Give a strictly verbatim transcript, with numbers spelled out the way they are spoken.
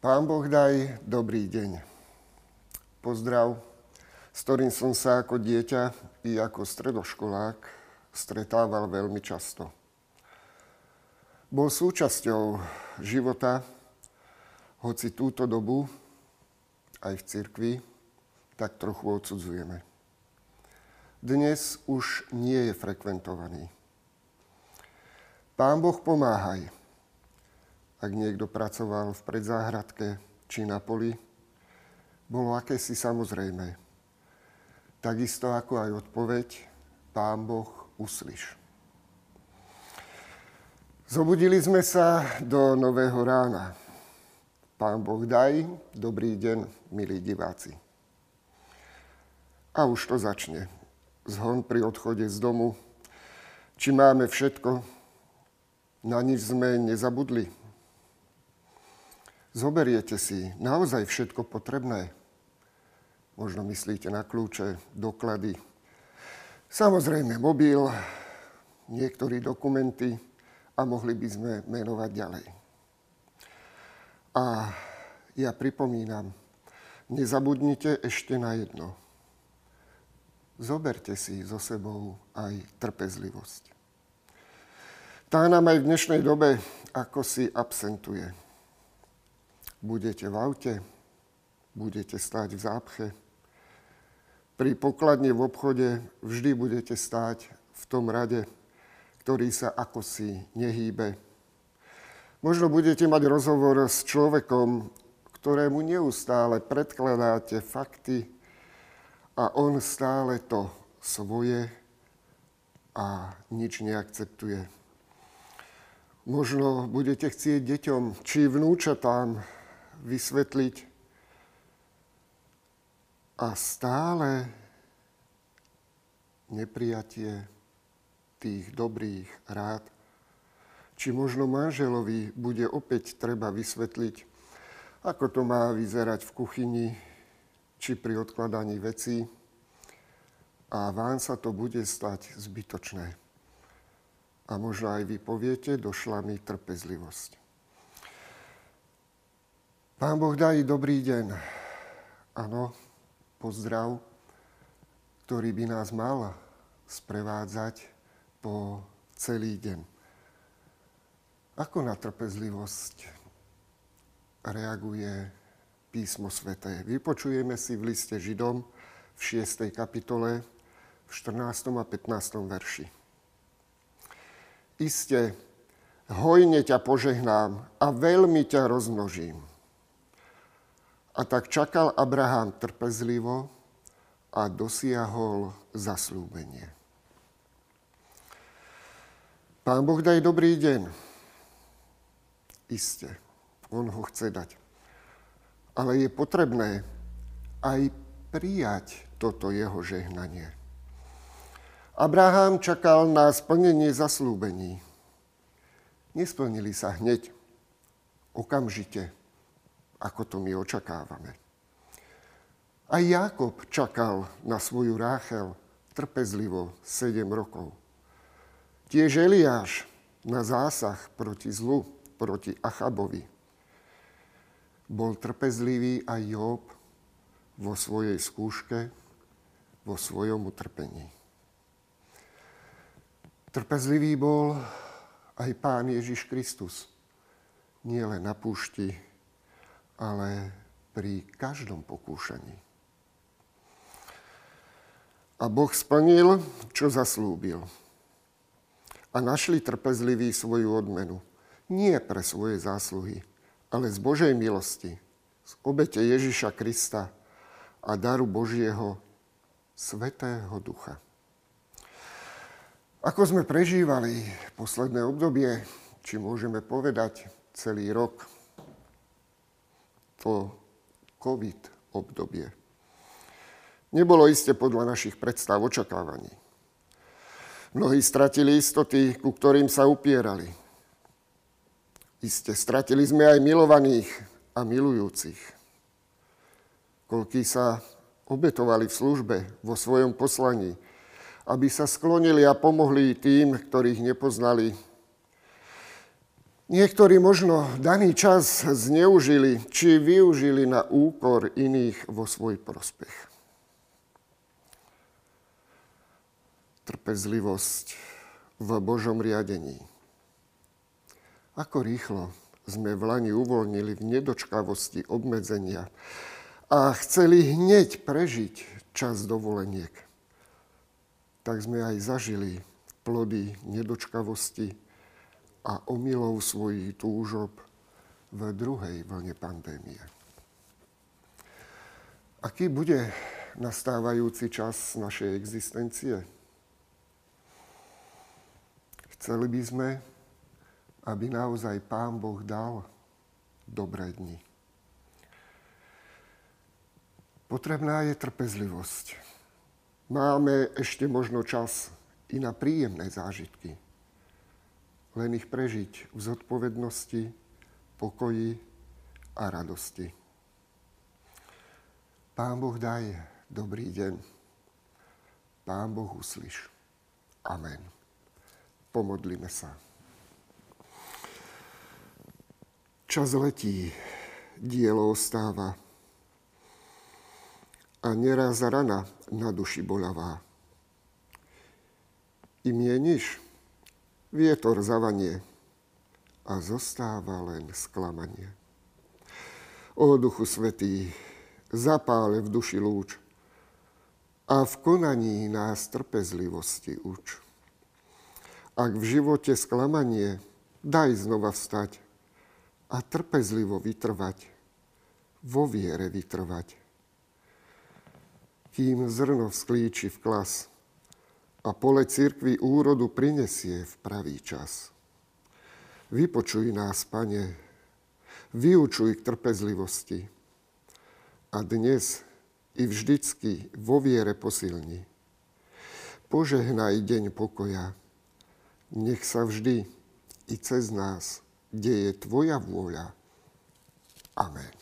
Pán Boh daj dobrý deň. Pozdrav, s ktorým som sa ako dieťa i ako stredoškolák stretával veľmi často. Bol súčasťou života, hoci túto dobu, aj v cirkvi, tak trochu odsudzujeme. Dnes už nie je frekventovaný. Pán Boh pomáhaj. Ak niekto pracoval v predzáhradke či na poli, bolo akési samozrejme. Takisto ako aj odpoveď, Pán Boh uslyš. Zobudili sme sa do nového rána. Pán Boh daj, dobrý deň, milí diváci. A už to začne. Zhon pri odchode z domu. Či máme všetko? Na nič sme nezabudli. Zoberiete si naozaj všetko potrebné. Možno myslíte na kľúče, doklady. Samozrejme mobil, niektoré dokumenty a mohli by sme menovať ďalej. A ja pripomínam, nezabudnite ešte na jedno. Zoberte si so sebou aj trpezlivosť. Tá nám aj v dnešnej dobe akosi absentuje. Budete v aute, budete stáť v zápche, pri pokladni v obchode vždy budete stáť v tom rade, ktorý sa akosi nehýbe. Možno budete mať rozhovor s človekom, ktorému neustále predkladáte fakty a on stále to svoje a nič neakceptuje. Možno budete chcieť deťom či vnúčatám vysvetliť a stále neprijatie tých dobrých rád. Či možno manželovi bude opäť treba vysvetliť, ako to má vyzerať v kuchyni či pri odkladaní vecí a vám sa to bude stať zbytočné. A možno aj vy poviete, došla mi trpezlivosť. Pán Boh daj dobrý deň. Áno, pozdrav, ktorý by nás mal sprevádzať po celý deň. Ako na trpezlivosť reaguje Písmo sväté? Vypočujeme si v liste Židom v šiestej kapitole v štrnástom a pätnástom verši. Iste, hojne ťa požehnám a veľmi ťa rozmnožím. A tak čakal Abraham trpezlivo a dosiahol zasľúbenie. Pán Boh daj dobrý deň. Iste, on ho chce dať. Ale je potrebné aj prijať toto jeho žehnanie. Abraham čakal na splnenie zasľúbení. Nesplnili sa hneď, okamžite, ako to my očakávame. A Jákob čakal na svoju Ráchel trpezlivo sedem rokov. Tiež Eliáš na zásah proti zlu, proti Achabovi. Bol trpezlivý aj Jób vo svojej skúške, vo svojom utrpení. Trpezlivý bol aj Pán Ježiš Kristus. Nie len na púšti, ale pri každom pokúšaní. A Boh splnil, čo zaslúbil. A našli trpezliví svoju odmenu. Nie pre svoje zásluhy, ale z Božej milosti, z obete Ježiša Krista a daru Božieho Svätého Ducha. Ako sme prežívali posledné obdobie, či môžeme povedať celý rok, to COVID obdobie. Nebolo iste podľa našich predstav očakávaní. Mnohí stratili istoty, ku ktorým sa upierali. Iste stratili sme aj milovaných a milujúcich. Koľkí sa obetovali v službe, vo svojom poslaní, aby sa sklonili a pomohli tým, ktorých nepoznali. Niektorí možno daný čas zneužili či využili na úkor iných vo svoj prospech. Trpezlivosť v Božom riadení. Ako rýchlo sme vlani uvoľnili v nedočkavosti obmedzenia a chceli hneď prežiť čas dovoleniek. Tak sme aj zažili plody nedočkavosti a omylov svojich túžob v druhej vlne pandémie. Aký bude nastávajúci čas našej existencie? Chceli by sme, aby naozaj Pán Boh dal dobré dni. Potrebná je trpezlivosť. Máme ešte možno čas i na príjemné zážitky. Len ich prežiť v zodpovednosti, pokoji a radosti. Pán Boh daj dobrý deň. Pán Boh uslyš. Amen. Pomodlíme sa. Čas letí, dielo ostáva a neraz rana na duši bolavá. I mieniš, vietor zavanie a zostáva len sklamanie. Ó Duchu Svätý, zapále v duši lúč a v konaní nás trpezlivosti uč. Ak v živote sklamanie, daj znova vstať a trpezlivo vytrvať, vo viere vytrvať. Kým zrno vzklíči v klas, a pole cirkvi úrodu prinesie v pravý čas. Vypočuj nás, Pane, vyučuj k trpezlivosti a dnes i vždycky vo viere posilni. Požehnaj deň pokoja, nech sa vždy i cez nás deje Tvoja vôľa. Amen.